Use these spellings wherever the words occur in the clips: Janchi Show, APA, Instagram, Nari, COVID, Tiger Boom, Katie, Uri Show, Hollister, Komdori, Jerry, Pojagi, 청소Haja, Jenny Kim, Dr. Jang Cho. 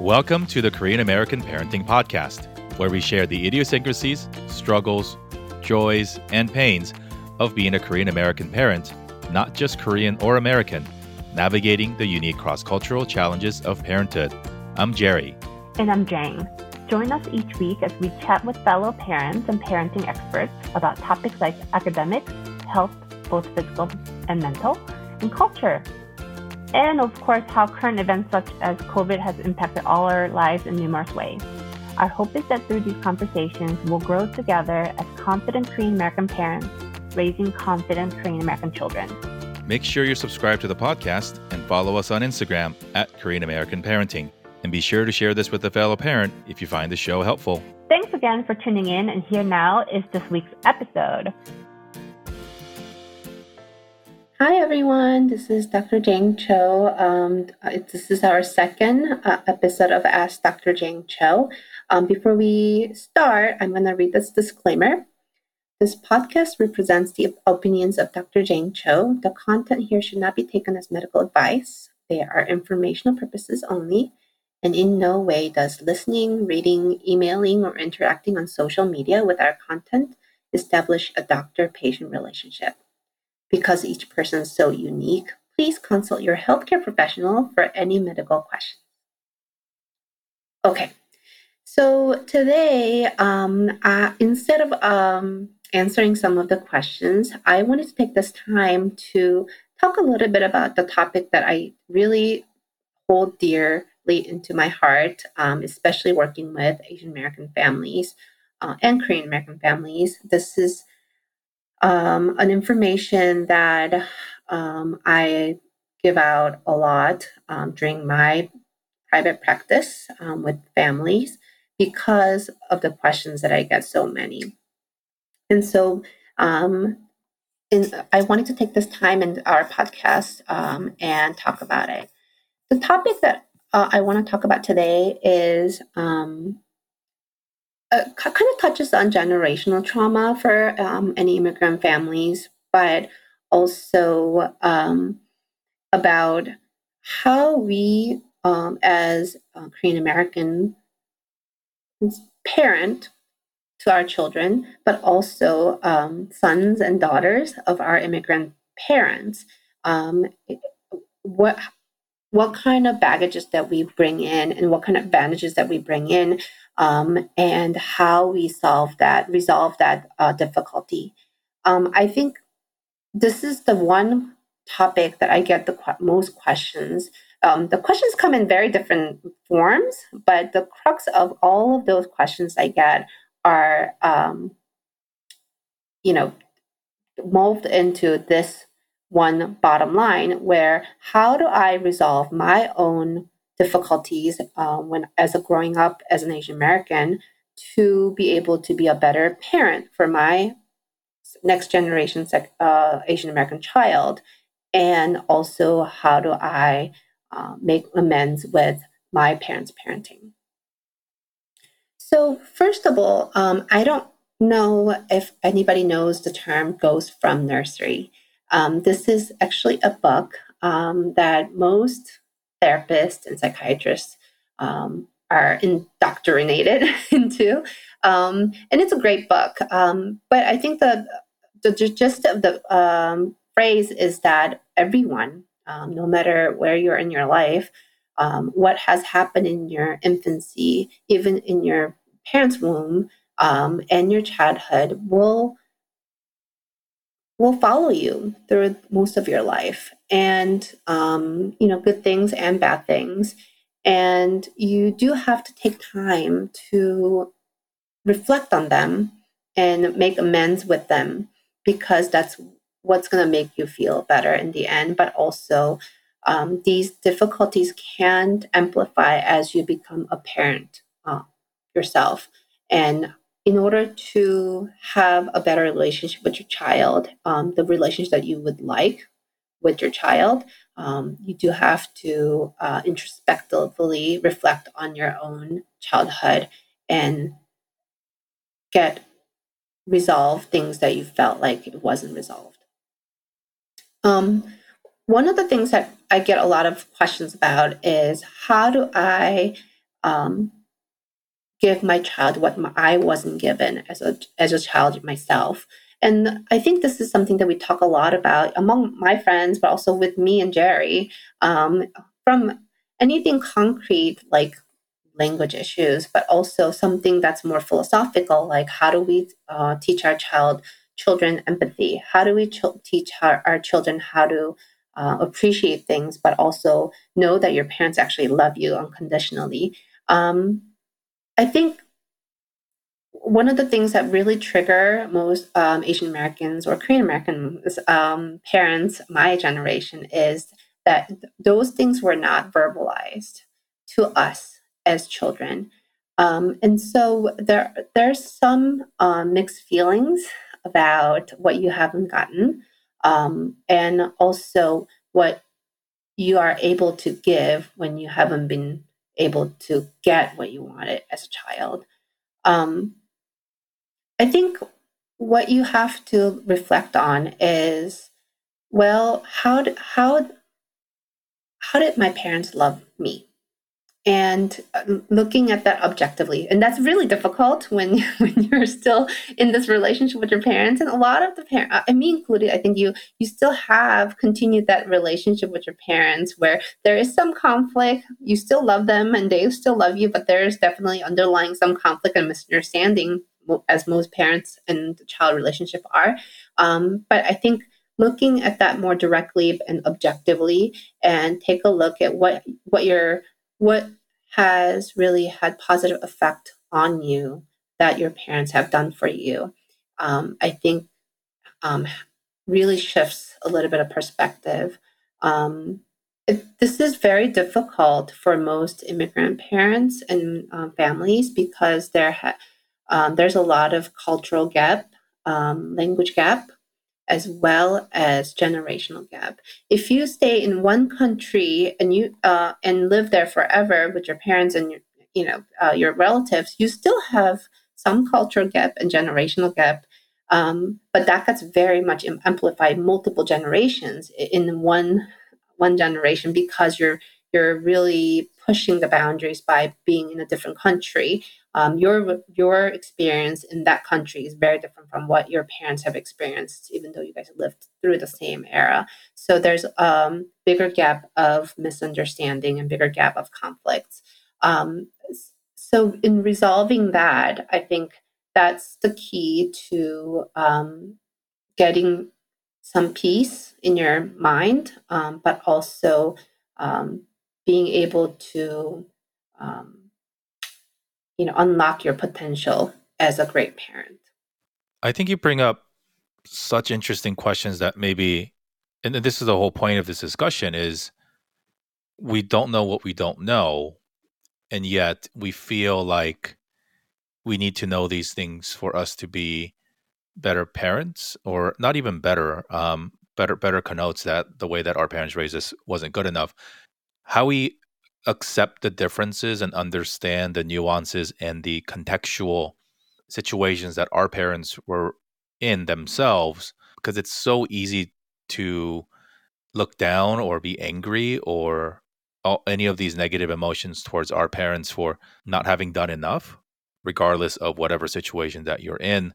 Welcome to the Korean American Parenting Podcast, where we share the idiosyncrasies, struggles, joys, and pains of being a Korean American parent, not just Korean or American, navigating the unique cross-cultural challenges of parenthood. I'm Jerry. And I'm Jang. Join us each week as we chat with fellow parents and parenting experts about topics like academics, health, both physical and mental, and culture. And of course, how current events such as COVID has impacted all our lives in numerous ways. Our hope is that through these conversations, we'll grow together as confident Korean American parents, raising confident Korean American children. Make sure you're subscribed to the podcast and follow us on Instagram at Korean American Parenting. And be sure to share this with a fellow parent if you find the show helpful. Thanks again for tuning in, and here now is this week's episode. Hi everyone, this is Dr. Jang Cho. This is our second episode of Ask Dr. Jang Cho. Before we start, I'm going to read this disclaimer. This podcast represents the opinions of Dr. Jang Cho. The content here should not be taken as medical advice. They are informational purposes only, and in no way does listening, reading, emailing, or interacting on social media with our content establish a doctor-patient relationship. Because each person is so unique, please consult your healthcare professional for any medical questions. Okay, so today, instead of answering some of the questions, I wanted to take this time to talk a little bit about the topic that I really hold dearly into my heart, especially working with Asian American families and Korean American families. This is an information that I give out a lot during my private practice with families because of the questions that I get so many. And so I wanted to take this time in our podcast and talk about it. The topic that I want to talk about today is kind of touches on generational trauma for any immigrant families, but also about how we as Korean Americans parent to our children, but also sons and daughters of our immigrant parents. What kind of baggages that we bring in and what kind of advantages that we bring in and how we resolve that difficulty. I think this is the one topic that I get the most questions. The questions come in very different forms, but the crux of all of those questions I get are, molded into this one bottom line, where how do I resolve my own difficulties growing up as an Asian American to be able to be a better parent for my next generation Asian American child, and also how do I make amends with my parents' parenting. So first of all, I don't know if anybody knows the term "Ghost from Nursery." This is actually a book that most therapists and psychiatrists are indoctrinated into. And it's a great book. But I think the gist of the phrase is that everyone, no matter where you're in your life, what has happened in your infancy, even in your parents' womb, and your childhood will follow you through most of your life, and good things and bad things. And you do have to take time to reflect on them and make amends with them, because that's what's going to make you feel better in the end. But also, these difficulties can amplify as you become a parent yourself. And in order to have a better relationship with your child, the relationship that you would like with your child, you do have to introspectively reflect on your own childhood and resolve things that you felt like it wasn't resolved. One of the things that I get a lot of questions about is how do I give my child what I wasn't given as a child myself. And I think this is something that we talk a lot about among my friends, but also with me and Jerry, from anything concrete like language issues, but also something that's more philosophical, like how do we teach our children empathy? How do we teach our children how to appreciate things, but also know that your parents actually love you unconditionally? I think one of the things that really trigger most Asian Americans or Korean Americans parents, my generation, is that those things were not verbalized to us as children. And so there's some mixed feelings about what you haven't gotten and also what you are able to give when you haven't been able to get what you wanted as a child. I think what you have to reflect on is, well, how did my parents love me? And looking at that objectively, and that's really difficult when you're still in this relationship with your parents. And a lot of the parents, I mean, included, I think you still have continued that relationship with your parents where there is some conflict. You still love them and they still love you, but there is definitely underlying some conflict and misunderstanding, as most parents and the child relationship are. But I think looking at that more directly and objectively, and take a look at what has really had positive effect on you that your parents have done for you, I think really shifts a little bit of perspective. This is very difficult for most immigrant parents and families because there's a lot of cultural gap, language gap, as well as generational gap. If you stay in one country and you and live there forever with your parents and your relatives, you still have some cultural gap and generational gap, but that gets very much amplified multiple generations in one generation because you're really pushing the boundaries by being in a different country. Your experience in that country is very different from what your parents have experienced, even though you guys lived through the same era. So there's bigger gap of misunderstanding and bigger gap of conflicts. So in resolving that, I think that's the key to getting some peace in your mind, but also being able to unlock your potential as a great parent. I think you bring up such interesting questions that maybe, and this is the whole point of this discussion, is we don't know what we don't know, and yet we feel like we need to know these things for us to be better parents, or not even better. Better connotes that the way that our parents raised us wasn't good enough. How we accept the differences and understand the nuances and the contextual situations that our parents were in themselves, because it's so easy to look down or be angry or any of these negative emotions towards our parents for not having done enough, regardless of whatever situation that you're in.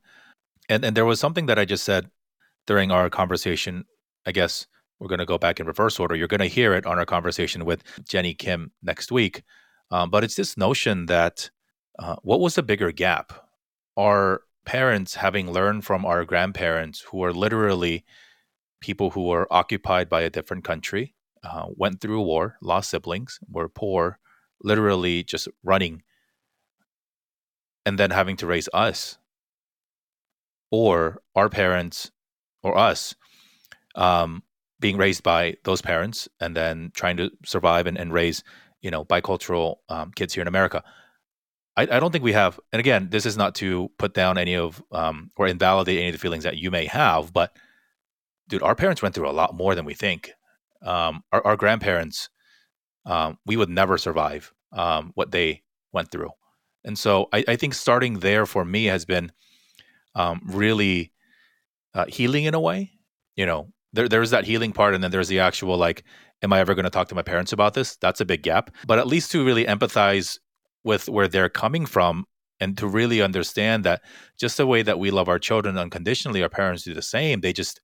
And there was something that I just said during our conversation, I guess, we're going to go back in reverse order. You're going to hear it on our conversation with Jenny Kim next week. But it's this notion that what was the bigger gap? Our parents having learned from our grandparents, who are literally people who were occupied by a different country, went through a war, lost siblings, were poor, literally just running, and then having to raise us, or our parents or us, being raised by those parents and then trying to survive and raise, bicultural kids here in America. I don't think we have, and again, this is not to put down any of or invalidate any of the feelings that you may have, but dude, our parents went through a lot more than we think. Our grandparents, we would never survive what they went through. And so I think starting there for me has been really healing in a way, There's that healing part, and then there's the actual, am I ever going to talk to my parents about this? That's a big gap. But at least to really empathize with where they're coming from, and to really understand that just the way that we love our children unconditionally, our parents do the same. They just,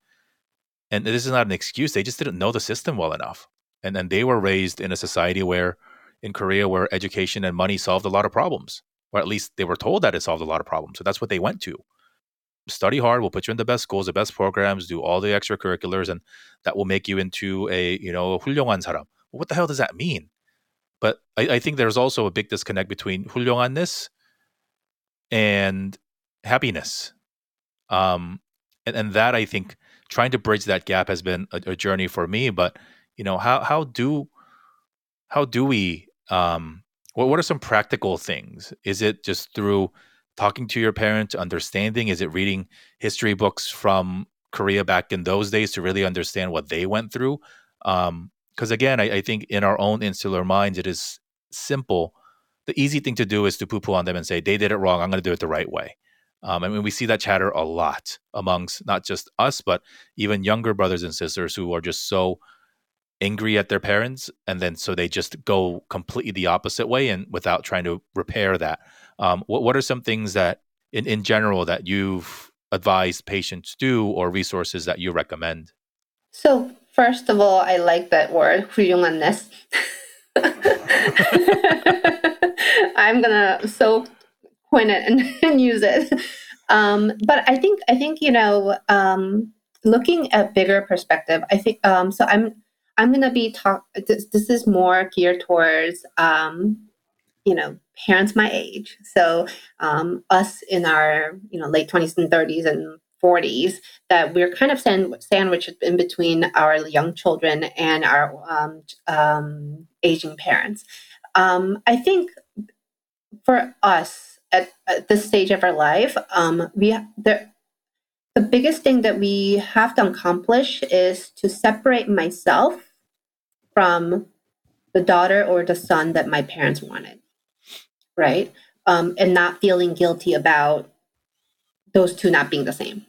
and this is not an excuse, they just didn't know the system well enough. And then they were raised in a society where, in Korea, where education and money solved a lot of problems, or at least they were told that it solved a lot of problems. So that's what they went to. Study hard, we'll put you in the best schools, the best programs, do all the extracurriculars, and that will make you into a, you know, 훌륭한 사람. What the hell does that mean? But I think there's also a big disconnect between 훌륭한ness and happiness. And that, I think, trying to bridge that gap has been a journey for me. But, you know, how do we, what are some practical things? Is it just through talking to your parent, understanding? Is it reading history books from Korea back in those days to really understand what they went through? Because again, I think in our own insular minds, it is simple. The easy thing to do is to poo-poo on them and say, they did it wrong, I'm going to do it the right way. I mean, we see that chatter a lot amongst not just us, but even younger brothers and sisters who are just so angry at their parents, and then so they just go completely the opposite way and without trying to repair that. What are some things that, in general, that you've advised patients do, or resources that you recommend? So first of all, I like that word, 훌륭한ness. I'm gonna so coin it and use it. But I think you know, looking at bigger perspective, I think so. I'm gonna be talk. This is more geared towards you know, parents my age. So us in our, you know, late 20s and 30s and 40s, that we're kind of sandwiched in between our young children and our aging parents. I think for us at this stage of our life, the biggest thing that we have to accomplish is to separate myself from the daughter or the son that my parents wanted, right? And not feeling guilty about those two not being the same.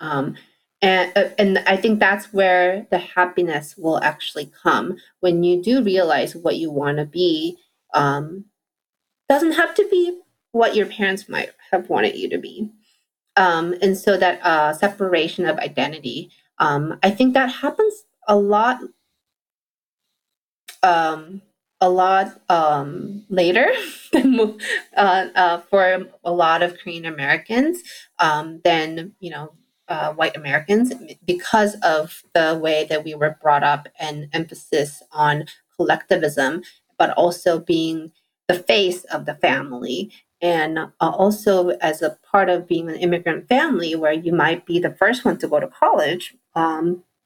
And I think that's where the happiness will actually come, when you do realize what you want to be. Doesn't have to be what your parents might have wanted you to be. And so that separation of identity, I think that happens a lot later for a lot of Korean Americans than, you know, white Americans, because of the way that we were brought up and emphasis on collectivism, but also being the face of the family. And also as a part of being an immigrant family, where you might be the first one to go to college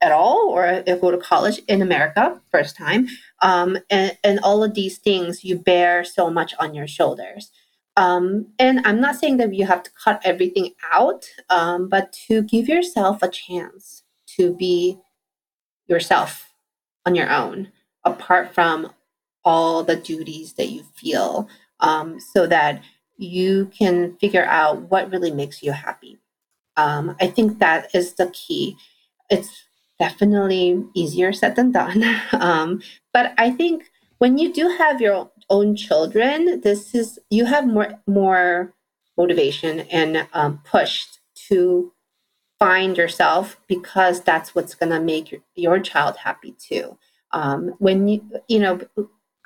at all, or go to college in America first time. And all of these things you bear so much on your shoulders. And I'm not saying that you have to cut everything out, but to give yourself a chance to be yourself on your own, apart from all the duties that you feel, so that you can figure out what really makes you happy. I think that is the key. It's definitely easier said than done. But I think when you do have your own children, you have more motivation and push to find yourself, because that's what's going to make your child happy too. When you know,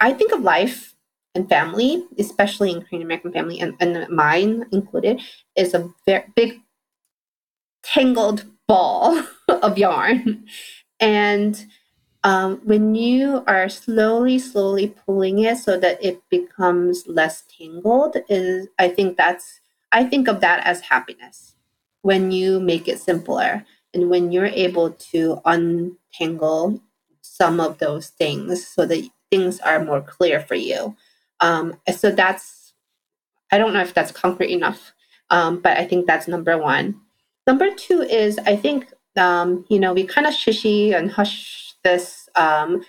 I think of life and family, especially in Korean American family, and mine included, is a very big tangled ball of yarn. And when you are slowly pulling it so that it becomes less tangled, I think of that as happiness, when you make it simpler and when you're able to untangle some of those things so that things are more clear for you. So that's, I don't know if that's concrete enough, but I think that's number one. Number two is, I think, you know, we kind of shishy and hush this, and,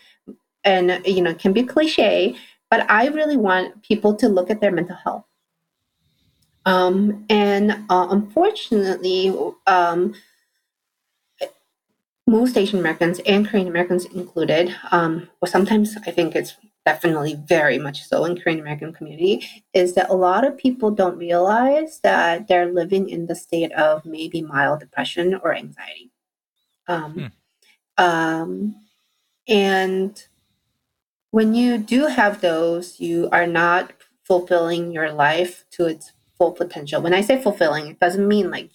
you know, can be cliche, but I really want people to look at their mental health. Unfortunately, most Asian Americans and Korean Americans included, well, sometimes I think it's definitely very much so in Korean American community, is that a lot of people don't realize that they're living in the state of maybe mild depression or anxiety. And when you do have those, you are not fulfilling your life to its full potential. When I say fulfilling, it doesn't mean like,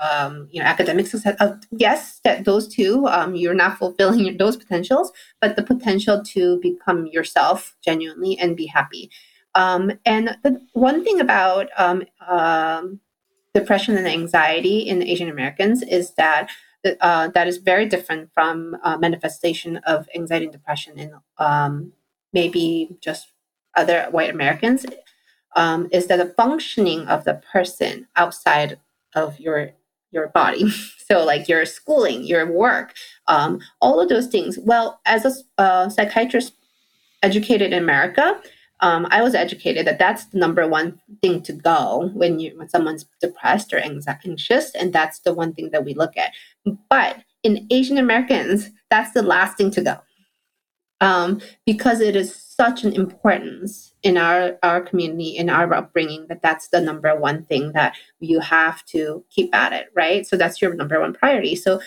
academic success. Yes, that those two, you're not fulfilling those potentials, but the potential to become yourself genuinely and be happy. And the one thing about depression and anxiety in Asian Americans is that that is very different from manifestation of anxiety and depression in maybe just other white Americans, is that the functioning of the person outside of your body. So like your schooling, your work, all of those things. Well, as a psychiatrist educated in America, I was educated that that's the number one thing to go when someone's depressed or anxious, and that's the one thing that we look at. But in Asian Americans, that's the last thing to go, because it is such an importance in our community, in our upbringing, that's the number one thing that you have to keep at it, right? So that's your number one priority. So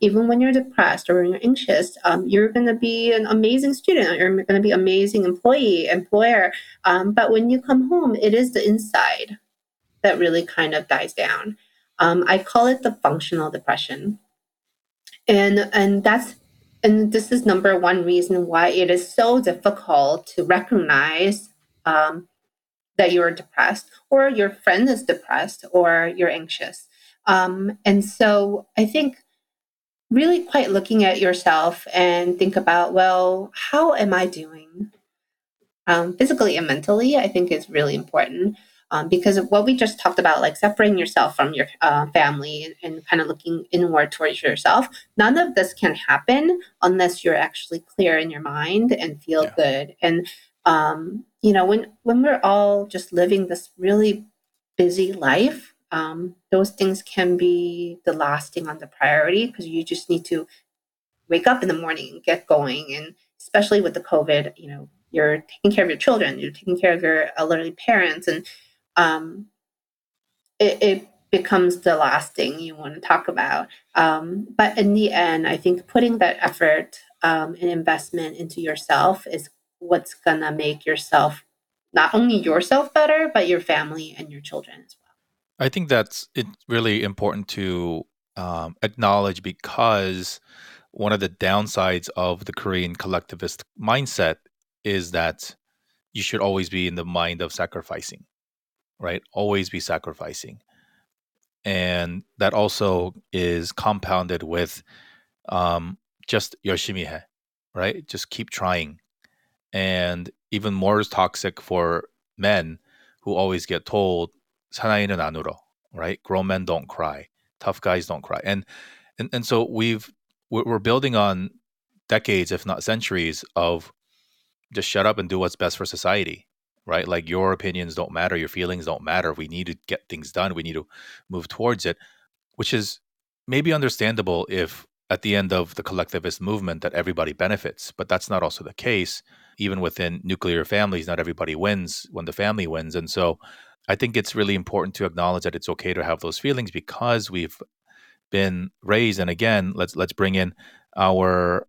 even when you're depressed or when you're anxious, you're going to be an amazing student, you're going to be an amazing employer. But when you come home, it is the inside that really kind of dies down. I call it the functional depression. And this is number one reason why it is so difficult to recognize that you're depressed or your friend is depressed or you're anxious. And so I think really quite looking at yourself and think about, well, how am I doing physically and mentally, I think is really important. Because of what we just talked about, like separating yourself from your family and kind of looking inward towards yourself, none of this can happen unless you're actually clear in your mind and feel good. And, when we're all just living this really busy life, those things can be the last thing on the priority because you just need to wake up in the morning and get going. And especially with the COVID, you're taking care of your children, you're taking care of your elderly parents, and it becomes the last thing you want to talk about. But in the end, I think putting that effort and investment into yourself is what's going to make yourself, not only yourself better, but your family and your children as well. I think it's really important to acknowledge, because one of the downsides of the Korean collectivist mindset is that you should always be in the mind of sacrificing. Right? Always be sacrificing. And that also is compounded with just 열심히 해, right? Just keep trying. And even more is toxic for men who always get told, 사나이는 안 울어, right? Grown men don't cry. Tough guys don't cry. And so we're building on decades, if not centuries, of just shut up and do what's best for society. Right? Like your opinions don't matter. Your feelings don't matter. We need to get things done. We need to move towards it, which is maybe understandable if at the end of the collectivist movement that everybody benefits, but that's not also the case. Even within nuclear families, not everybody wins when the family wins. And so I think it's really important to acknowledge that it's okay to have those feelings because we've been raised. And again, let's bring in our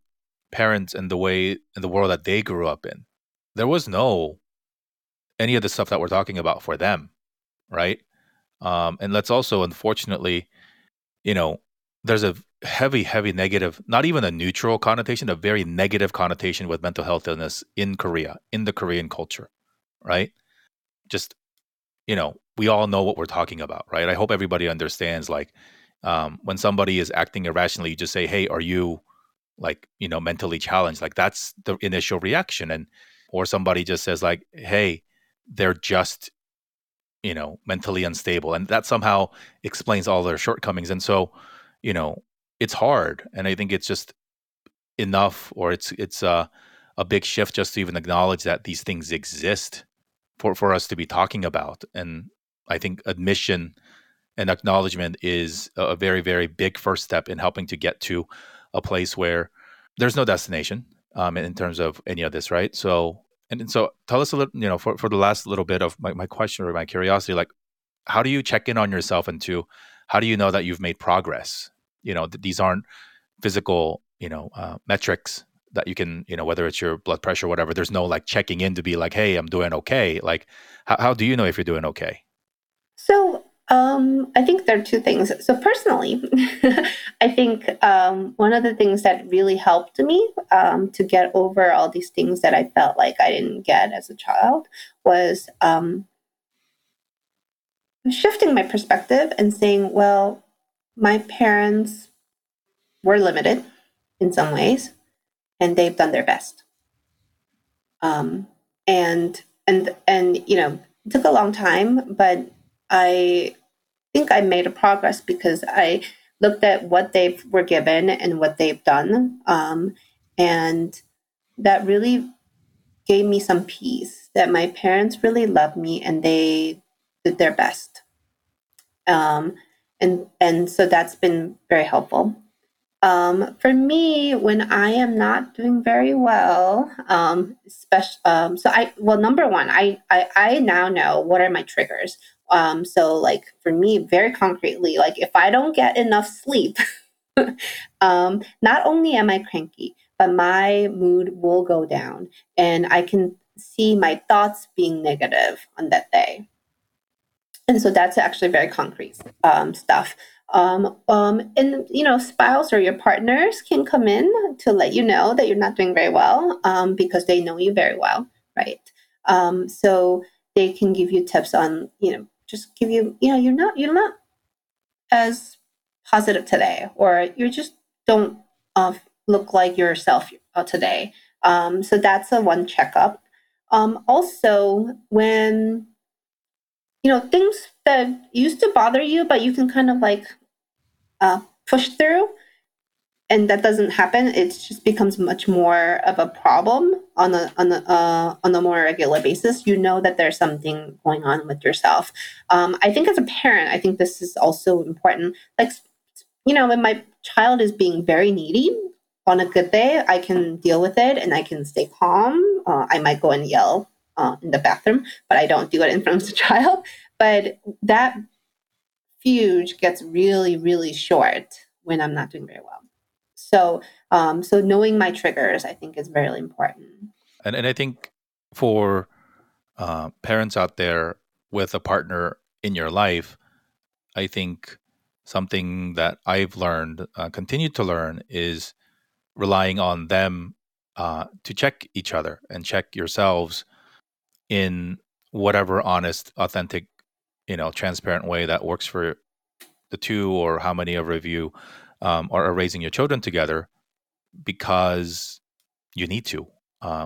parents and the way in the world that they grew up in. There was no any of the stuff that we're talking about for them, right? And let's also, unfortunately, there's a heavy, heavy negative, not even a neutral connotation, a very negative connotation with mental health illness in Korea, in the Korean culture, right? Just, we all know what we're talking about, right? I hope everybody understands, like, when somebody is acting irrationally, you just say, hey, are you, like, mentally challenged? Like, that's the initial reaction. Or somebody just says, like, hey, they're just, mentally unstable. And that somehow explains all their shortcomings. And so, it's hard. And I think it's just enough, or it's a big shift just to even acknowledge that these things exist for us to be talking about. And I think admission and acknowledgement is a very, very big first step in helping to get to a place where there's no destination. in terms of any of this, right? So, and so tell us a little, you know, for the last little bit of my question or my curiosity, like, how do you check in on yourself, and two, how do you know that you've made progress? You know, these aren't physical, you know, metrics that you can, you know, whether it's your blood pressure or whatever, there's no like checking in to be like, hey, I'm doing okay. Like, how do you know if you're doing okay? So I think there are two things. So personally, I think one of the things that really helped me to get over all these things that I felt like I didn't get as a child was shifting my perspective and saying, well, my parents were limited in some ways, and they've done their best. And you know, it took a long time, but I think I made a progress because I looked at what they were given and what they've done. And that really gave me some peace that my parents really loved me and they did their best. And so that's been very helpful. For me, when I am not doing very well, number one, I now know what are my triggers. So like for me, very concretely, like if I don't get enough sleep, not only am I cranky, but my mood will go down and I can see my thoughts being negative on that day. And so that's actually very concrete, stuff. And you know, spouse or your partners can come in to let you know that you're not doing very well, because they know you very well, right? So they can give you tips on, you know, just give you, you know, you're not as positive today, or you just don't look like yourself today. So that's a one checkup. Also, when you know, things that used to bother you, but you can kind of like push through, and that doesn't happen. It just becomes much more of a problem on a more regular basis. You know that there's something going on with yourself. I think as a parent, I think this is also important. Like, you know, when my child is being very needy, on a good day, I can deal with it and I can stay calm. I might go and yell in the bathroom, but I don't do it in front of the child. But that fuse gets really, really short when I'm not doing very well. So, so knowing my triggers, I think, is very important. And I think for parents out there with a partner in your life, I think something that I've learned, continue to learn, is relying on them to check each other and check yourselves in whatever honest, authentic, you know, transparent way that works for the two or how many of you are raising your children together, because you need to.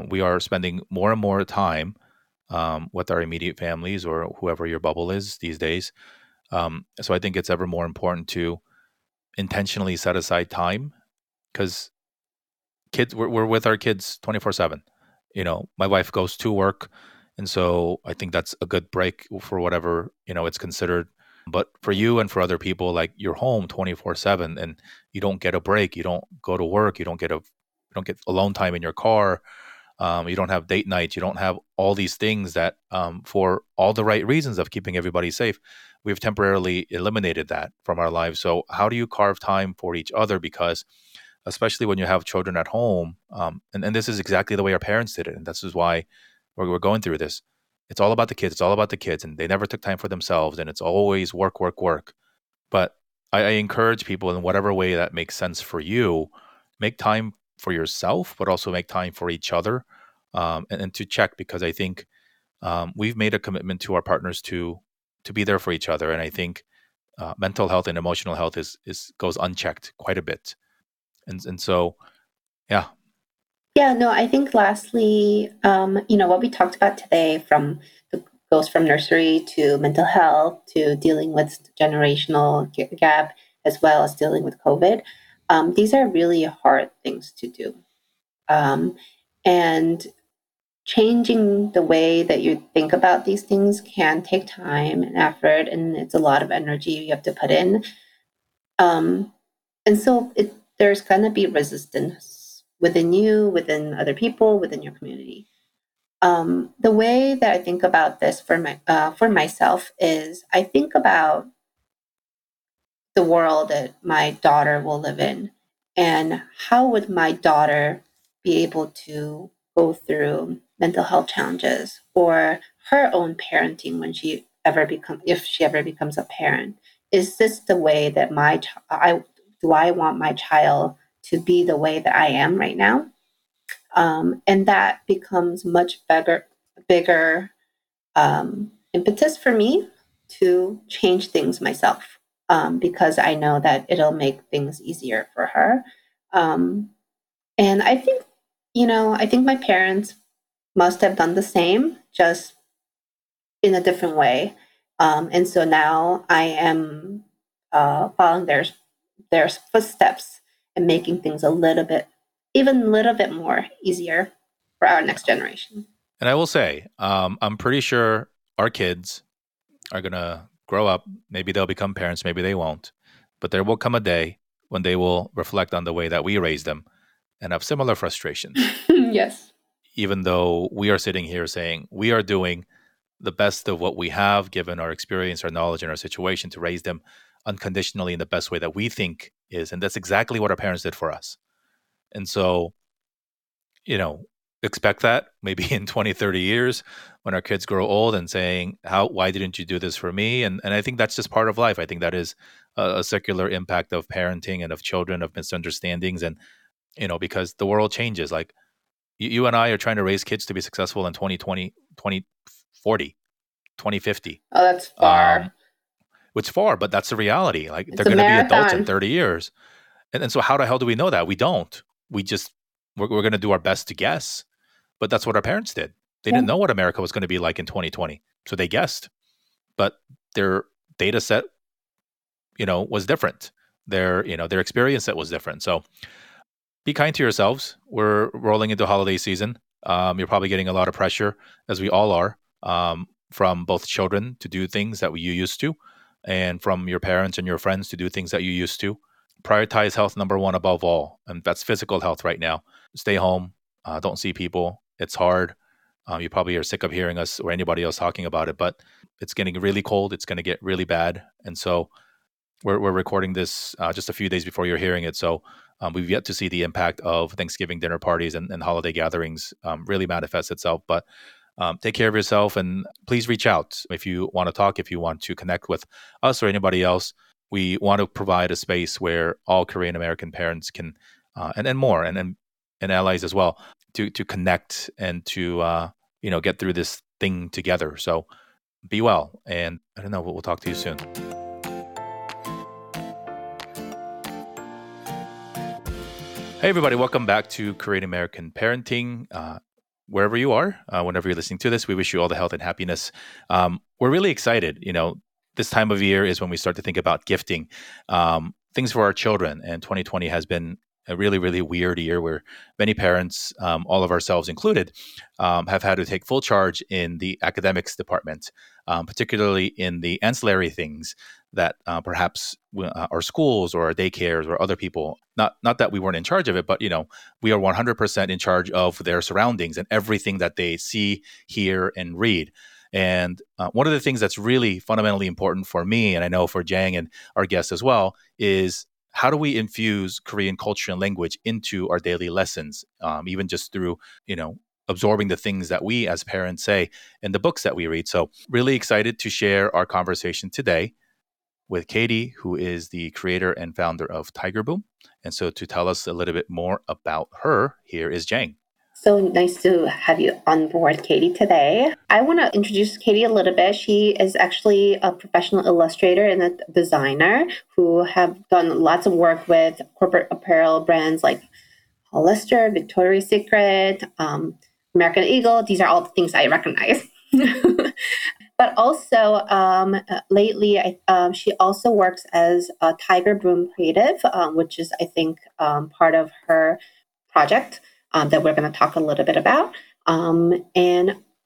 We are spending more and more time with our immediate families or whoever your bubble is these days. So I think it's ever more important to intentionally set aside time, because kids, we're with our kids 24/7. You know, my wife goes to work, and so I think that's a good break for whatever, you know, it's considered. But for you and for other people, like, you're home 24/7 and you don't get a break. You don't go to work. You don't get alone time in your car. You don't have date nights. You don't have all these things that, for all the right reasons of keeping everybody safe, we've temporarily eliminated that from our lives. So how do you carve time for each other? Because especially when you have children at home, and this is exactly the way our parents did it. And this is why we're going through this. It's all about the kids. It's all about the kids. And they never took time for themselves. And it's always work, work, work. But I encourage people, in whatever way that makes sense for you, make time for yourself, but also make time for each other, and to check, because I think we've made a commitment to our partners to be there for each other. And I think mental health and emotional health goes unchecked quite a bit. And so, yeah. Yeah, no, I think lastly, you know, what we talked about today goes from nursery to mental health to dealing with generational gap, as well as dealing with COVID. These are really hard things to do. And changing the way that you think about these things can take time and effort, and it's a lot of energy you have to put in. And so there's going to be resistance. within you, within other people, within your community. The way that I think about this for myself is I think about the world that my daughter will live in, and how would my daughter be able to go through mental health challenges or her own parenting if she ever becomes a parent. Is this the way that I want my child to be the way that I am right now? And that becomes much bigger impetus for me to change things myself. Because I know that it'll make things easier for her. And I think, my parents must have done the same, just in a different way. And so now I am following their footsteps and making things a little bit more easier for our next generation. And I will say, I'm pretty sure our kids are going to grow up, maybe they'll become parents, maybe they won't, but there will come a day when they will reflect on the way that we raised them and have similar frustrations. Yes. Even though we are sitting here saying we are doing the best of what we have, given our experience, our knowledge, and our situation to raise them unconditionally in the best way that we think is. And that's exactly what our parents did for us. And so, expect that maybe in 20, 30 years when our kids grow old and saying, why didn't you do this for me? And I think that's just part of life. I think that is a secular impact of parenting and of children, of misunderstandings. And, because the world changes, like you and I are trying to raise kids to be successful in 2020, 2040, 2050. Oh, that's far. It's far, but that's the reality. Like they're going to be adults in 30 years. And so how the hell do we know that? We don't. We're going to do our best to guess. But that's what our parents did. They didn't know what America was going to be like in 2020. So they guessed. But their data set, was different. Their, their experience set was different. So be kind to yourselves. We're rolling into holiday season. You're probably getting a lot of pressure, as we all are, from both children to do things that you used to, and from your parents and your friends to do things that you used to. Prioritize health number one above all. And that's physical health right now. Stay home. Don't see people. It's hard. You probably are sick of hearing us or anybody else talking about it, but it's getting really cold. It's going to get really bad. And so we're recording this just a few days before you're hearing it. So we've yet to see the impact of Thanksgiving dinner parties and holiday gatherings really manifest itself. But take care of yourself, and please reach out if you want to talk, if you want to connect with us or anybody else. We want to provide a space where all Korean American parents can, and more, and allies as well, to connect and to get through this thing together. So be well, and I don't know, we'll talk to you soon. Hey everybody, welcome back to Korean American Parenting. Wherever you are, whenever you're listening to this, we wish you all the health and happiness. We're really excited. This time of year is when we start to think about gifting things for our children, and 2020 has been a really, really weird year where many parents, all of ourselves included, have had to take full charge in the academics department, particularly in the ancillary things that perhaps our schools or our daycares or other people, not that we weren't in charge of it, but we are 100% in charge of their surroundings and everything that they see, hear, and read. And one of the things that's really fundamentally important for me, and I know for Jang and our guests as well, is how do we infuse Korean culture and language into our daily lessons, even just through, absorbing the things that we as parents say and the books that we read. So really excited to share our conversation today with Katie, who is the creator and founder of Tiger Boom. And so to tell us a little bit more about her, here is Jang. So nice to have you on board, Katie, today. I want to introduce Katie a little bit. She is actually a professional illustrator and a designer who have done lots of work with corporate apparel brands like Hollister, Victoria's Secret, American Eagle. These are all the things I recognize. But also, lately, she also works as a Tiger Boom creative, which is, I think, part of her project. That we're going to talk a little bit about, and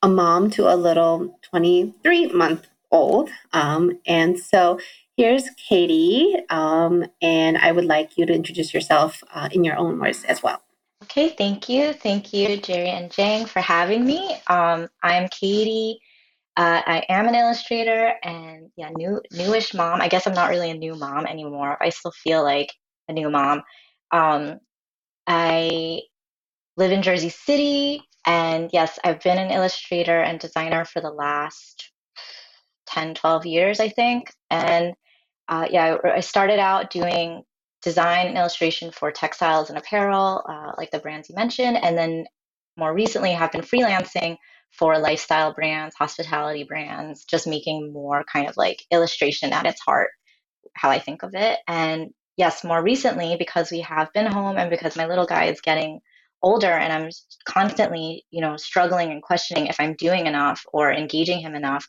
a mom to a little 23-month-old. And so here's Katie, and I would like you to introduce yourself in your own words as well. Okay, thank you. Thank you, Jerry and Jang, for having me. I'm Katie. I am an illustrator and newish mom. I guess I'm not really a new mom anymore. I still feel like a new mom. I live in Jersey City, and yes, I've been an illustrator and designer for the last 10, 12 years, I think. And I started out doing design and illustration for textiles and apparel, like the brands you mentioned, and then more recently have been freelancing for lifestyle brands, hospitality brands, just making more kind of like illustration at its heart, how I think of it. And yes, more recently, because we have been home and because my little guy is getting older and I'm constantly, struggling and questioning if I'm doing enough or engaging him enough,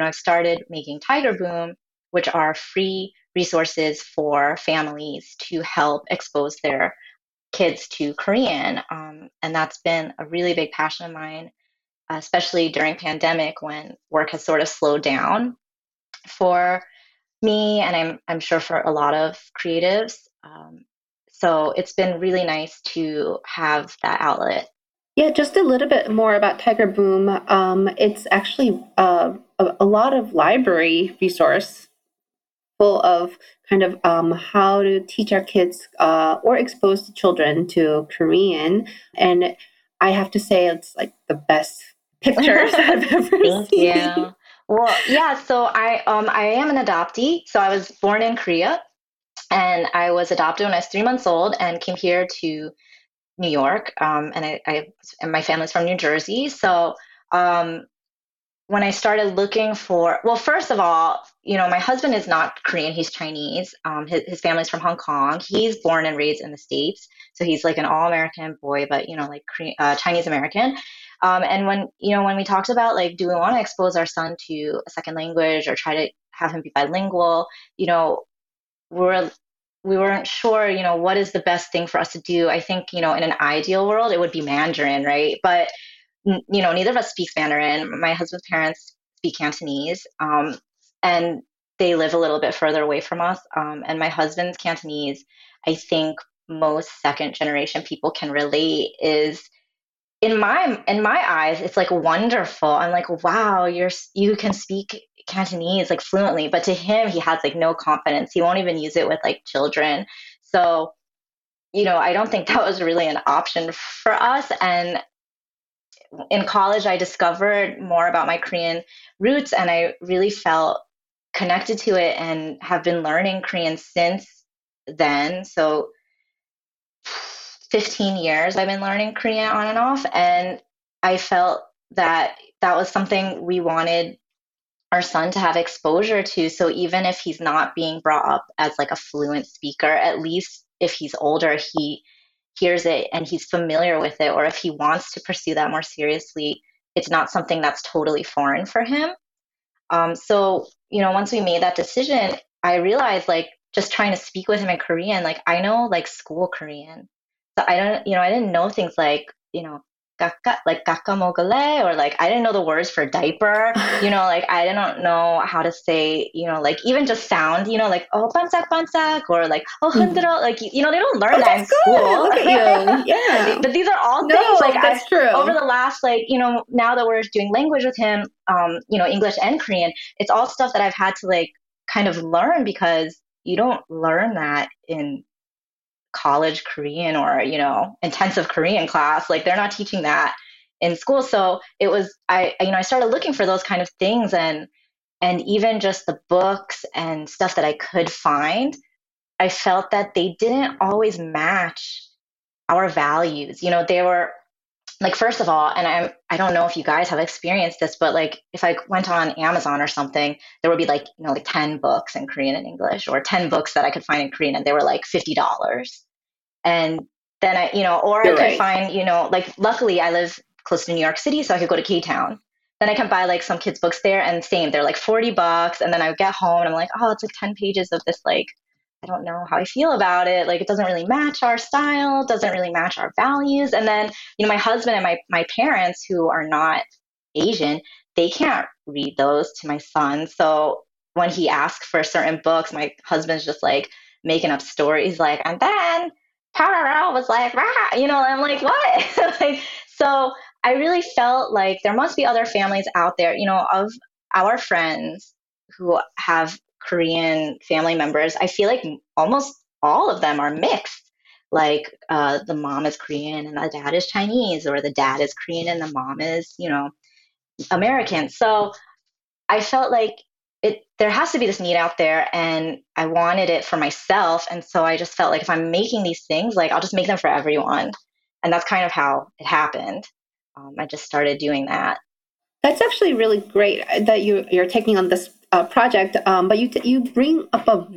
I've started making Tiger Boom, which are free resources for families to help expose their kids to Korean. And that's been a really big passion of mine, especially during pandemic when work has sort of slowed down for me, and I'm sure for a lot of creatives. So it's been really nice to have that outlet. Yeah, just a little bit more about Tiger Boom. It's actually a lot of library resource full of kind of how to teach our kids or expose the children to Korean. And I have to say it's like the best pictures I've ever seen. Yeah. Well, yeah. So I am an adoptee. So I was born in Korea, and I was adopted when I was 3 months old and came here to New York. And my family's from New Jersey. So when I started looking for, well, first of all, my husband is not Korean. He's Chinese. His family's from Hong Kong. He's born and raised in the States. So he's like an all-American boy, but, like Chinese-American. And when we talked about, like, do we want to expose our son to a second language or try to have him be bilingual, we weren't sure, what is the best thing for us to do. I think, in an ideal world, it would be Mandarin, right? But neither of us speaks Mandarin. My husband's parents speak Cantonese, and they live a little bit further away from us. And my husband's Cantonese, I think most second generation people can relate, is in my eyes, it's like wonderful. I'm like, wow, you can speak Cantonese like fluently, but to him, he has like no confidence. He won't even use it with like children. So, I don't think that was really an option for us. And in college, I discovered more about my Korean roots, and I really felt connected to it and have been learning Korean since then. So 15 years I've been learning Korean on and off, and I felt that was something we wanted our son to have exposure to. So even if he's not being brought up as like a fluent speaker, at least if he's older, he hears it and he's familiar with it, or if he wants to pursue that more seriously, it's not something that's totally foreign for him. So once we made that decision, I realized, like, just trying to speak with him in Korean, like, I know like school Korean. So I didn't know things like, like gakkamogale, or like, I didn't know the words for diaper, like, I didn't know how to say, like, even just sound, like, oh, bansak, bansak, or like, oh, hundero, like, they don't learn that in school. Look at you. Yeah. But these are all things, like, that's true. Over the last, like, now that we're doing language with him, English and Korean, it's all stuff that I've had to, like, kind of learn, because you don't learn that in college Korean or, intensive Korean class. Like, they're not teaching that in school. So it was, I started looking for those kind of things, and even just the books and stuff that I could find, I felt that they didn't always match our values. They were like, first of all, and I don't know if you guys have experienced this, but like, if I went on Amazon or something, there would be like, like 10 books in Korean and English, or 10 books that I could find in Korean, and they were like $50. And then I, or I could find, like, luckily I live close to New York City, so I could go to K-Town. Then I can buy like some kids' books there, and same, they're like $40. And then I would get home and I'm like, oh, it's like 10 pages of this, like, I don't know how I feel about it. Like, it doesn't really match our style, doesn't really match our values. And then, my husband and my parents, who are not Asian, they can't read those to my son. So when he asks for certain books, my husband's just like making up stories, like, and then Parara was like, rah, you know, I'm like, what? Like, so I really felt like there must be other families out there, you know, of our friends who have Korean family members. I feel like almost all of them are mixed. Like the mom is Korean and the dad is Chinese, or the dad is Korean and the mom is, you know, American. So I felt like there has to be this need out there, and I wanted it for myself. And so I just felt like if I'm making these things, like I'll just make them for everyone. And that's kind of how it happened. I just started doing that. That's actually really great that you're taking on this project. But you bring up a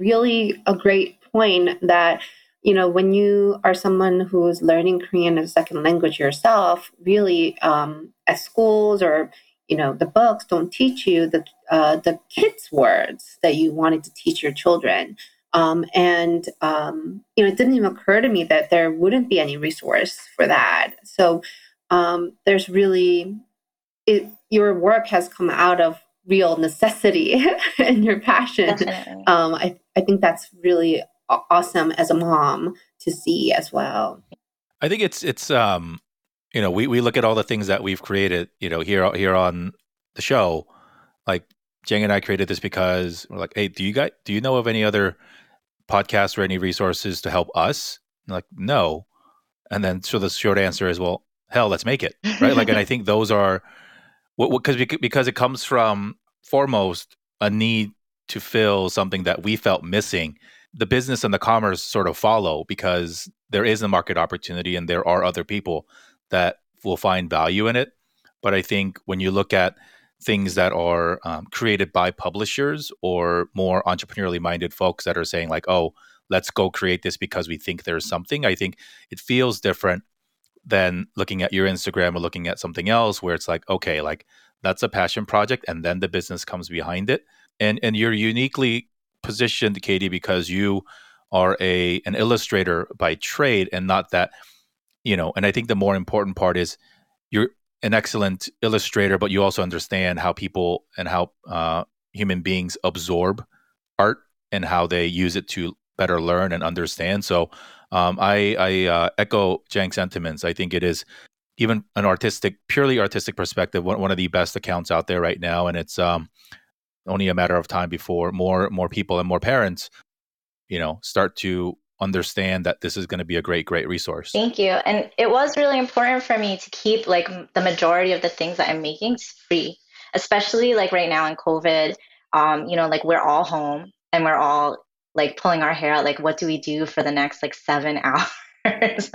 great point that, you know, when you are someone who's learning Korean as a second language yourself, really at schools or, you know, the books don't teach you the kids' words that you wanted to teach your children. You know, it didn't even occur to me that there wouldn't be any resource for that. So there's really, your work has come out of real necessity and your passion. Definitely. I think that's really awesome as a mom to see as well. I think it's you know, we look at all the things that we've created, you know, here on the show. Like Jang and I created this because we're like, hey, do you know of any other podcasts or any resources to help us? And like, no. And then so the short answer is, well, hell, let's make it, right? Like, and I think those are because it comes from foremost a need to fill something that we felt missing. The business and the commerce sort of follow because there is a market opportunity and there are other people that will find value in it. But I think when you look at things that are created by publishers or more entrepreneurially minded folks that are saying like, oh, let's go create this because we think there's something, I think it feels different than looking at your Instagram or looking at something else where it's like, okay, like that's a passion project and then the business comes behind it. And you're uniquely positioned, Katie, because you are an illustrator by trade and not that, you know, and I think the more important part is you're an excellent illustrator, but you also understand how people and how human beings absorb art and how they use it to better learn and understand. So I echo Jang's sentiments. I think it is even an purely artistic perspective, one of the best accounts out there right now. And it's only a matter of time before more people and more parents, you know, start to understand that this is going to be a great resource. Thank you. And it was really important for me to keep like the majority of the things that I'm making free, especially like right now in COVID, you know, like we're all home and we're all like pulling our hair out. Like, what do we do for the next like 7 hours?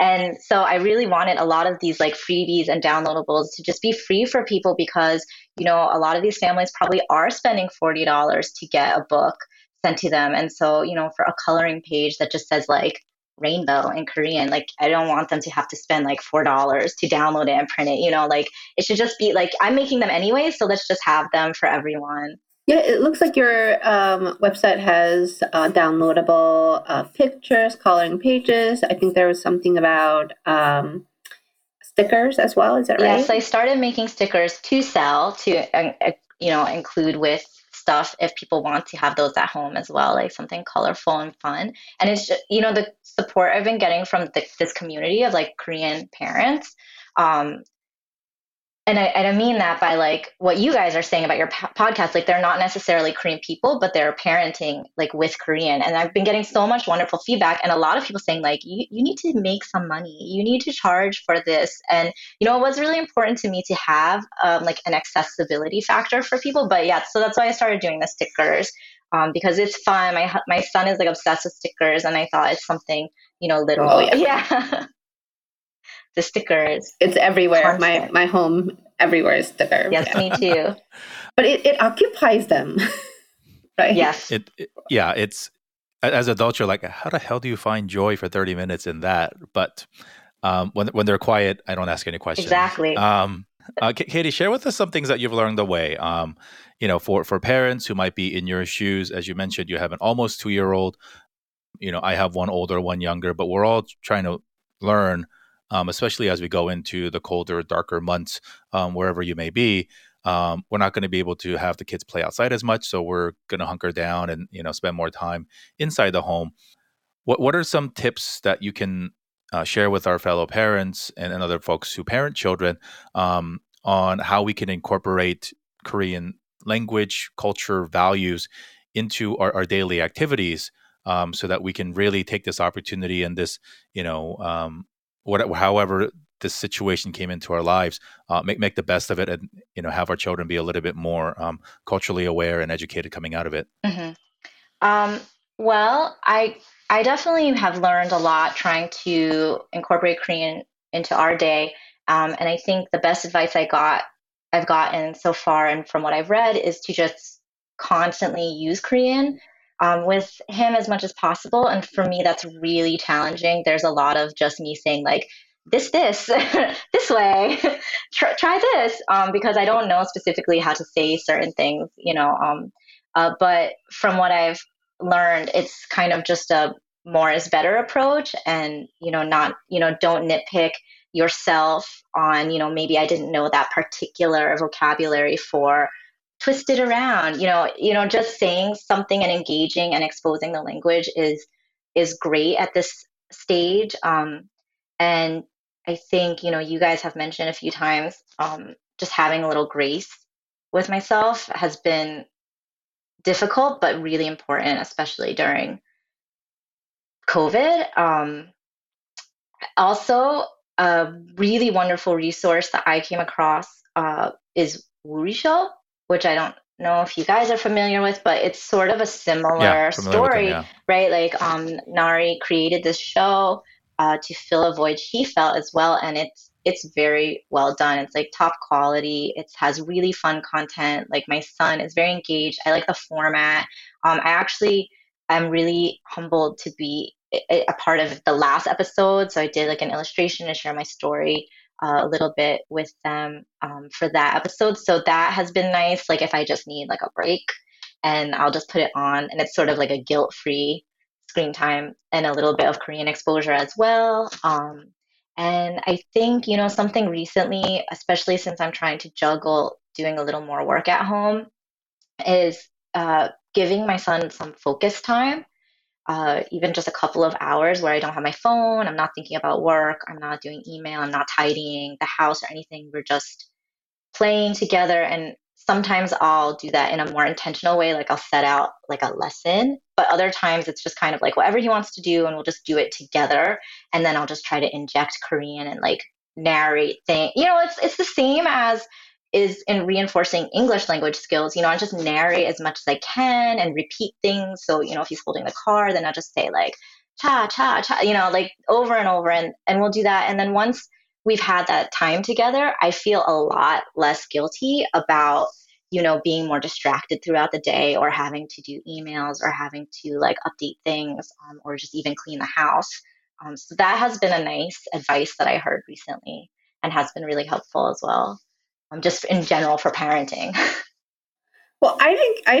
And so I really wanted a lot of these like freebies and downloadables to just be free for people because, you know, a lot of these families probably are spending $40 to get a book sent to them. And so, you know, for a coloring page that just says like rainbow in Korean, like I don't want them to have to spend like $4 to download it and print it, you know, like it should just be like, I'm making them anyway. So let's just have them for everyone. Yeah, it looks like your website has downloadable pictures, coloring pages. I think there was something about stickers as well. Is that right? Yes, I started making stickers to sell to, you know, include with stuff if people want to have those at home as well, like something colorful and fun. And it's just, you know, the support I've been getting from this community of like Korean parents. And I mean that by like what you guys are saying about your podcast, like they're not necessarily Korean people, but they're parenting like with Korean. And I've been getting so much wonderful feedback and a lot of people saying like, you need to make some money, you need to charge for this. And, you know, it was really important to me to have like an accessibility factor for people. But yeah, so that's why I started doing the stickers because it's fun. My son is like obsessed with stickers and I thought it's something, you know, little. Oh, yeah. The stickers. It's everywhere. My home, everywhere is stickers. Yes, yeah. Me too. But it occupies them, right? Yes. It's, as adults, you're like, how the hell do you find joy for 30 minutes in that? But when they're quiet, I don't ask any questions. Exactly. Katie, share with us some things that you've learned the way, you know, for parents who might be in your shoes. As you mentioned, you have an almost 2-year-old. You know, I have one older, one younger, but we're all trying to learn, especially as we go into the colder, darker months, wherever you may be. We're not going to be able to have the kids play outside as much, so we're going to hunker down and, you know, spend more time inside the home. What are some tips that you can share with our fellow parents and other folks who parent children on how we can incorporate Korean language, culture, values into our daily activities so that we can really take this opportunity and this, however this situation came into our lives, make the best of it and, have our children be a little bit more culturally aware and educated coming out of it? Mm-hmm. Well, I definitely have learned a lot trying to incorporate Korean into our day. And I think the best advice I've gotten so far and from what I've read is to just constantly use Korean with him as much as possible. And for me, that's really challenging. There's a lot of just me saying like, this, this way, try this, because I don't know specifically how to say certain things, but from what I've learned, it's kind of just a more is better approach and, don't nitpick yourself on, maybe I didn't know that particular vocabulary for twisted around, just saying something and engaging and exposing the language is great at this stage. And I think, you guys have mentioned a few times, just having a little grace with myself has been difficult, but really important, especially during COVID. Also, a really wonderful resource that I came across is Uri Show, which I don't know if you guys are familiar with, but it's sort of a similar story, right? Like Nari created this show to fill a void he felt as well, and it's very well done. It's like top quality. It has really fun content. Like my son is very engaged. I like the format. I'm really humbled to be a part of the last episode. So I did like an illustration to share my story a little bit with them for that episode. So that has been nice. Like if I just need like a break and I'll just put it on, and it's sort of like a guilt-free screen time and a little bit of Korean exposure as well. And I think, something recently, especially since I'm trying to juggle doing a little more work at home, is giving my son some focus time, even just a couple of hours where I don't have my phone, I'm not thinking about work, I'm not doing email, I'm not tidying the house or anything. We're just playing together. And sometimes I'll do that in a more intentional way, like I'll set out like a lesson, but other times it's just kind of like whatever he wants to do and we'll just do it together. And then I'll just try to inject Korean and like narrate things. It's the same as is in reinforcing English language skills. I just narrate as much as I can and repeat things. So, if he's holding the car, then I'll just say like, cha, cha, cha, like over and over and we'll do that. And then once we've had that time together, I feel a lot less guilty about, being more distracted throughout the day or having to do emails or having to like update things or just even clean the house. So that has been a nice advice that I heard recently and has been really helpful as well, just in general for parenting. Well, I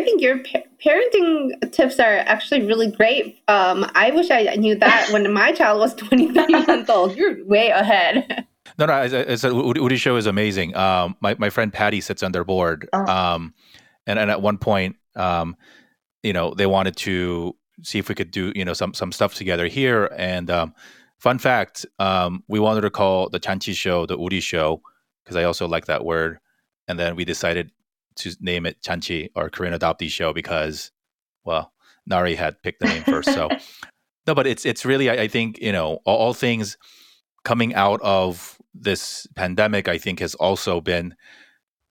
think your parenting tips are actually really great. I wish I knew that when my child was 23 months old. You're way ahead. No. Uri Show is amazing. My friend Patty sits on their board, and at one point, they wanted to see if we could do some stuff together here. And fun fact, we wanted to call the Janchi Show the Uri Show because I also like that word, and then we decided to name it Janchi or Korean Adoptee Show because, well, Nari had picked the name first. So, no, but it's really, I think, all things coming out of this pandemic, I think has also been,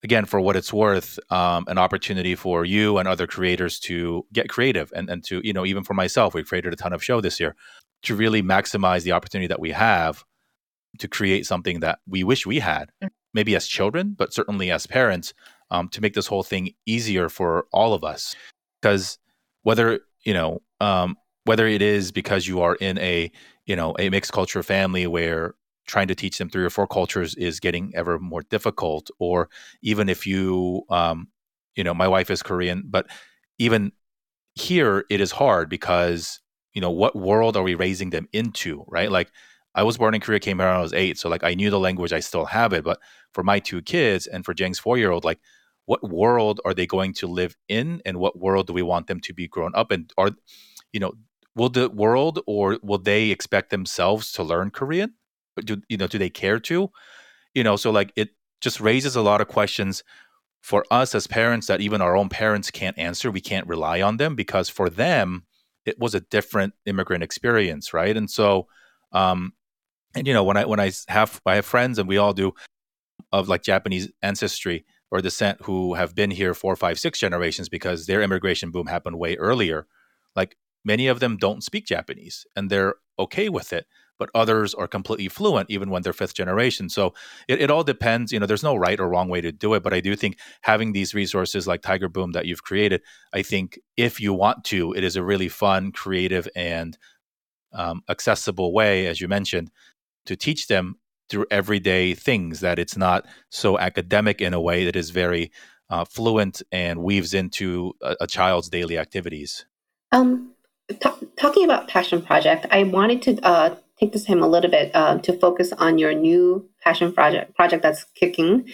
again, for what it's worth, an opportunity for you and other creators to get creative and to, even for myself, we created a ton of show this year to really maximize the opportunity that we have to create something that we wish we had, maybe as children, but certainly as parents, to make this whole thing easier for all of us. Because whether it is because you are in a mixed culture family where trying to teach them 3 or 4 cultures is getting ever more difficult, or even if you, my wife is Korean, but even here it is hard because, what world are we raising them into, right? Like I was born in Korea, came here when I was 8. So like I knew the language, I still have it. But for my 2 kids and for Jang's 4-year-old, like what world are they going to live in and what world do we want them to be grown up in? Or, will the world, or will they expect themselves to learn Korean? Do they care to? So like it just raises a lot of questions for us as parents that even our own parents can't answer. We can't rely on them because for them, it was a different immigrant experience, right? And so, when I have friends, and we all do, of like Japanese ancestry or descent who have been here 4, 5, 6 generations because their immigration boom happened way earlier. Like many of them don't speak Japanese and they're okay with it, but others are completely fluent even when they're 5th generation. So it all depends. There's no right or wrong way to do it, but I do think having these resources like Tiger Boom that you've created, I think if you want to, it is a really fun, creative, and accessible way, as you mentioned, to teach them through everyday things, that it's not so academic in a way that is very fluent and weaves into a child's daily activities. Talking about passion project, I wanted to take this time a little bit to focus on your new passion project that's kicking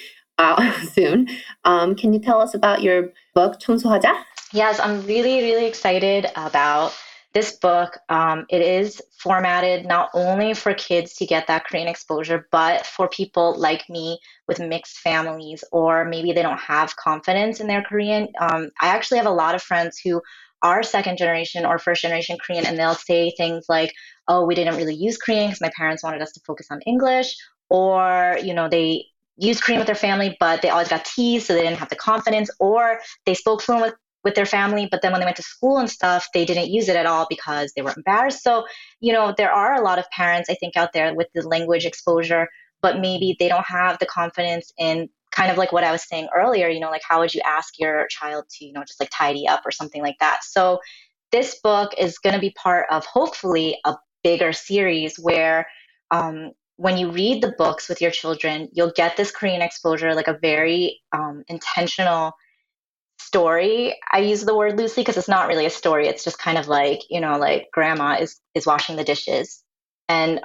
soon. Can you tell us about your book, 청소Haja? Yes, I'm really, really excited about this book. It is formatted not only for kids to get that Korean exposure, but for people like me with mixed families, or maybe they don't have confidence in their Korean. I actually have a lot of friends who are 2nd generation or 1st generation Korean, and they'll say things like, oh, we didn't really use Korean because my parents wanted us to focus on English, or, they used Korean with their family, but they always got teased, so they didn't have the confidence, or they spoke fluent with their family, but then when they went to school and stuff, they didn't use it at all because they were embarrassed. So, there are a lot of parents, I think, out there with the language exposure, but maybe they don't have the confidence in kind of like what I was saying earlier, like how would you ask your child to, just like tidy up or something like that. So this book is going to be part of hopefully a bigger series where when you read the books with your children, you'll get this Korean exposure, like a very intentional story. I use the word loosely because it's not really a story. It's just kind of like, like grandma is washing the dishes, and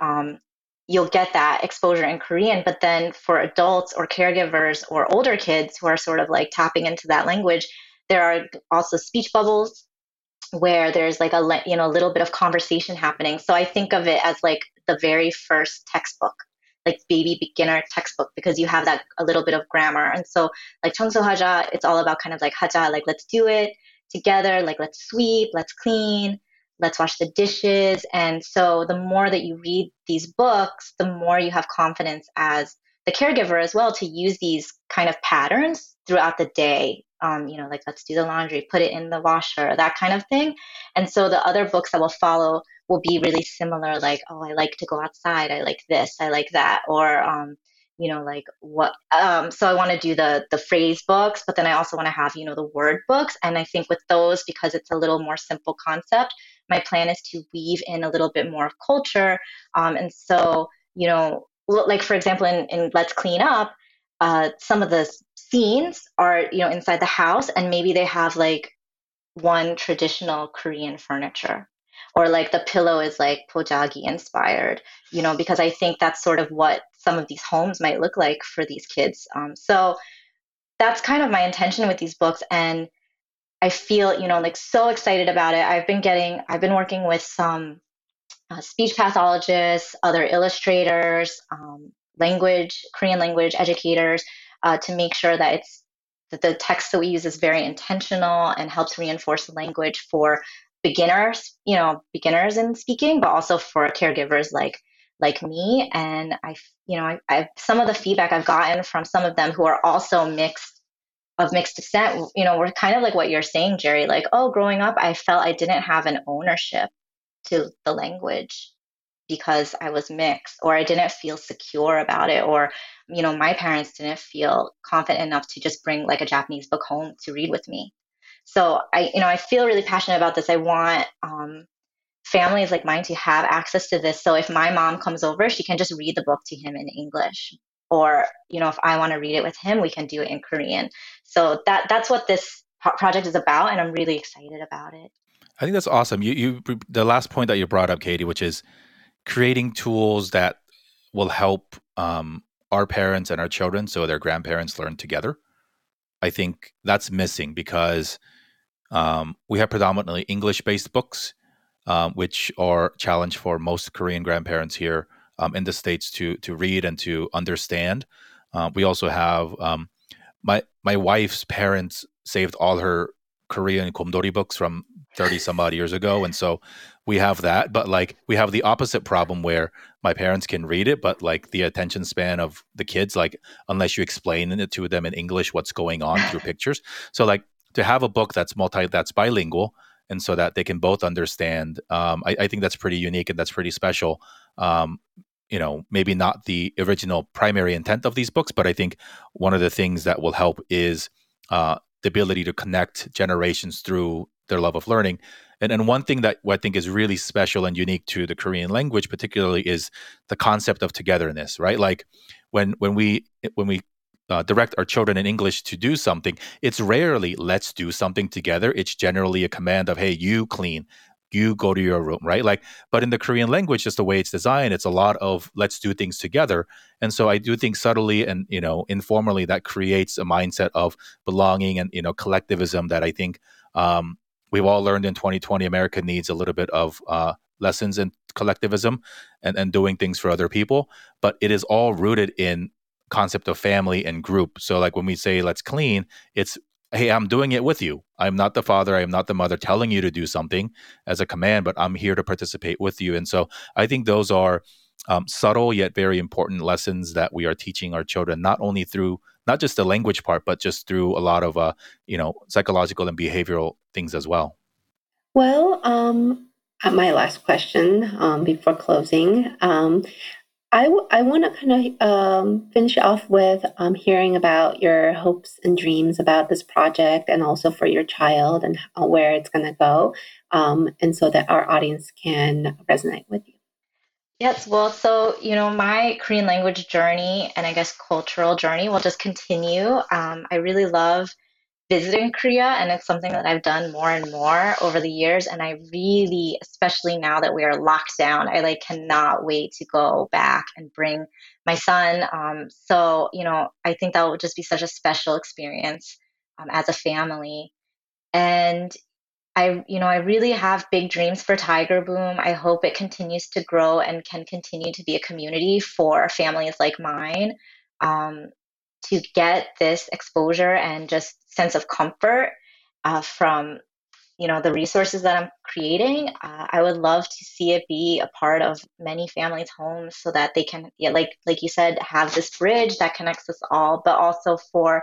you'll get that exposure in Korean. But then for adults or caregivers or older kids who are sort of like tapping into that language, there are also speech bubbles where there's like a little bit of conversation happening. So I think of it as like the very first textbook, like baby beginner textbook, because you have that a little bit of grammar. And so like 청소Haja, it's all about kind of like haja, like let's do it together, like let's sweep, let's clean, let's wash the dishes. And so the more that you read these books, the more you have confidence as the caregiver as well to use these kind of patterns throughout the day. Like let's do the laundry, put it in the washer, that kind of thing. And so the other books that will follow will be really similar, like, oh, I like to go outside, I like this, I like that, or like what. So I want to do the phrase books, but then I also want to have the word books. And I think with those, because it's a little more simple concept, my plan is to weave in a little bit more of culture. And so like for example, in Let's Clean Up, some of the scenes are inside the house, and maybe they have like one traditional Korean furniture. Or like the pillow is like Pojagi inspired, because I think that's sort of what some of these homes might look like for these kids. So that's kind of my intention with these books. And I feel, like so excited about it. I've been working with some speech pathologists, other illustrators, Korean language educators to make sure that the text that we use is very intentional and helps reinforce the language for beginners, beginners in speaking, but also for caregivers like me. And I some of the feedback I've gotten from some of them who are also mixed descent, were kind of like what you're saying, Jerry, like, oh, growing up, I felt I didn't have an ownership to the language because I was mixed, or I didn't feel secure about it. Or, my parents didn't feel confident enough to just bring like a Japanese book home to read with me. So I feel really passionate about this. I want families like mine to have access to this. So if my mom comes over, she can just read the book to him in English. Or, if I want to read it with him, we can do it in Korean. So that's what this project is about, and I'm really excited about it. I think that's awesome. The last point that you brought up, Katie, which is creating tools that will help our parents and our children, so their grandparents learn together. I think that's missing because we have predominantly English-based books, which are a challenge for most Korean grandparents here in the States to read and to understand. We also have my wife's parents saved all her Korean Komdori books from 30 some odd years ago. And so we have that, but like we have the opposite problem where my parents can read it, but like the attention span of the kids, like unless you explain it to them in English, what's going on through pictures. So like to have a book that's bilingual and so that they can both understand, I think that's pretty unique and that's pretty special. You know, maybe not the original primary intent of these books, but I think one of the things that will help is the ability to connect generations through their love of learning. And one thing that I think is really special and unique to the Korean language particularly is the concept of togetherness, right? Like when we direct our children in English to do something, it's rarely let's do something together. It's generally a command of, hey, you clean, you go to your room, right? Like, but in the Korean language, just the way it's designed, it's a lot of let's do things together. And so I do think subtly and, you know, informally that creates a mindset of belonging and, you know, collectivism that I think we've all learned in 2020, America needs a little bit of lessons in collectivism and doing things for other people, but it is all rooted in concept of family and group. So like when we say let's clean, it's, hey, I'm doing it with you. I'm not the father, I am not the mother telling you to do something as a command, but I'm here to participate with you. And so I think those are subtle yet very important lessons that we are teaching our children, not only through, not just the language part, but just through a lot of, you know, psychological and behavioral things as well. Well, my last question before closing, I want to kind of finish off with hearing about your hopes and dreams about this project and also for your child and where it's going to go, and so that our audience can resonate with you. Yes, well, so, you know, my Korean language journey and I guess cultural journey will just continue. I really love visiting Korea, and it's something that I've done more and more over the years. And I really, especially now that we are locked down, I like cannot wait to go back and bring my son. So, you know, I think that will just be such a special experience as a family. And I really have big dreams for Tiger Boom. I hope it continues to grow and can continue to be a community for families like mine to get this exposure and just sense of comfort from, you know, the resources that I'm creating. I would love to see it be a part of many families' homes so that they can, yeah, like you said, have this bridge that connects us all, but also for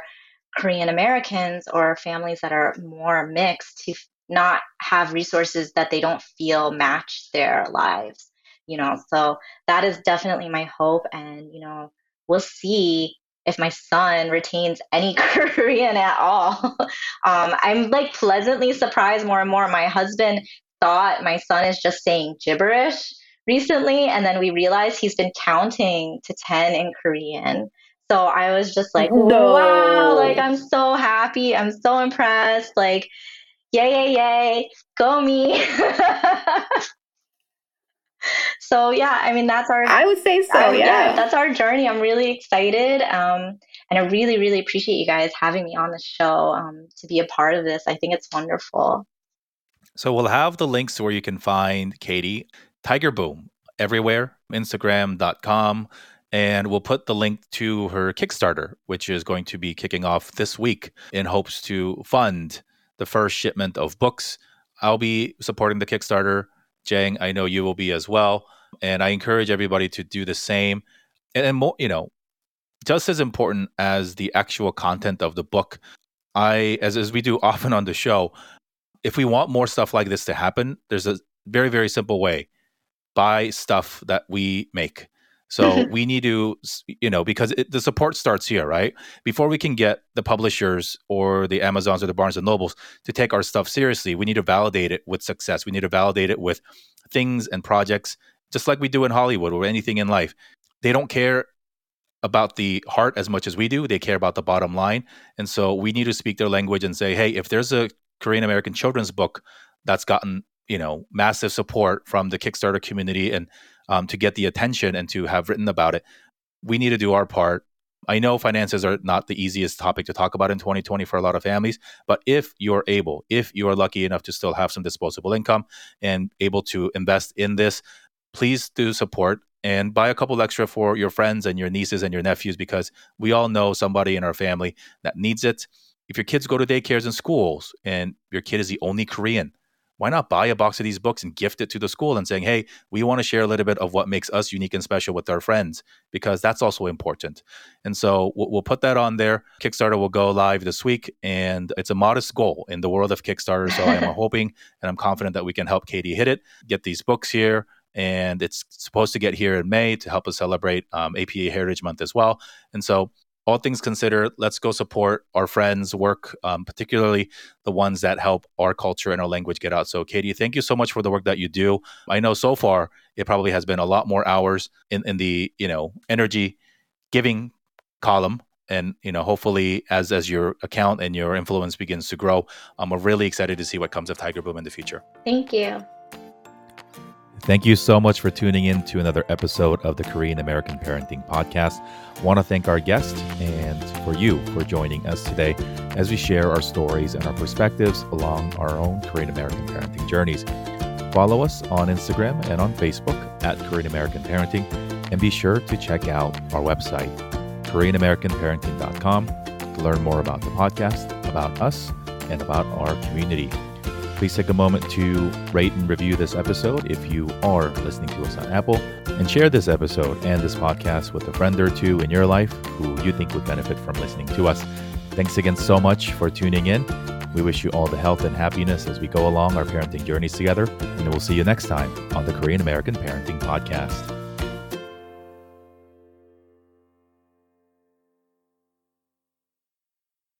Korean Americans or families that are more mixed to not have resources that they don't feel match their lives, you know. So that is definitely my hope. And, you know, we'll see if my son retains any Korean at all. I'm like pleasantly surprised more and more. My husband thought my son is just saying gibberish recently, and then we realized he's been counting to 10 in Korean. So I was just like, no. Wow, like I'm so happy. I'm so impressed. Like, yay, go me. So yeah, I mean, that's our, I would say so. Yeah, that's our journey. I'm really excited. And I really, really appreciate you guys having me on the show to be a part of this. I think it's wonderful. So we'll have the links to where you can find Katie, Tiger Boom, everywhere, Instagram.com. And we'll put the link to her Kickstarter, which is going to be kicking off this week in hopes to fund the first shipment of books. I'll be supporting the Kickstarter. Jang, I know you will be as well. And I encourage everybody to do the same. And more, you know, just as important as the actual content of the book, as we do often on the show, if we want more stuff like this to happen, there's a very, very simple way. Buy stuff that we make. So we need to, you know, because the support starts here, right? Before we can get the publishers or the Amazons or the Barnes and Nobles to take our stuff seriously, we need to validate it with success. We need to validate it with things and projects, just like we do in Hollywood or anything in life. They don't care about the heart as much as we do. They care about the bottom line. And so we need to speak their language and say, hey, if there's a Korean American children's book that's gotten, you know, massive support from the Kickstarter community and to get the attention and to have written about it, we need to do our part I know finances are not the easiest topic to talk about in 2020 for a lot of families, but if you're able, if you are lucky enough to still have some disposable income and able to invest in this, please do support and buy a couple extra for your friends and your nieces and your nephews, because we all know somebody in our family that needs it. If your kids go to daycares and schools and your kid is the only Korean, why not buy a box of these books and gift it to the school and saying, hey, we want to share a little bit of what makes us unique and special with our friends, because that's also important. And so we'll put that on there. Kickstarter will go live this week, and it's a modest goal in the world of Kickstarter. So I'm hoping and I'm confident that we can help Katie hit it, get these books here. And it's supposed to get here in May to help us celebrate APA Heritage Month as well. And so all things considered, let's go support our friends' work, particularly the ones that help our culture and our language get out. So Katie, thank you so much for the work that you do. I know so far it probably has been a lot more hours in the, energy giving column. And, hopefully as your account and your influence begins to grow, we're really excited to see what comes of Tiger Boom in the future. Thank you. Thank you so much for tuning in to another episode of the Korean American Parenting Podcast. I want to thank our guest and for you for joining us today as we share our stories and our perspectives along our own Korean American parenting journeys. Follow us on Instagram and on Facebook at Korean American Parenting, and be sure to check out our website, KoreanAmericanParenting.com, to learn more about the podcast, about us, and about our community. Please take a moment to rate and review this episode if you are listening to us on Apple, and share this episode and this podcast with a friend or two in your life who you think would benefit from listening to us. Thanks again so much for tuning in. We wish you all the health and happiness as we go along our parenting journeys together, and we'll see you next time on the Korean American Parenting Podcast.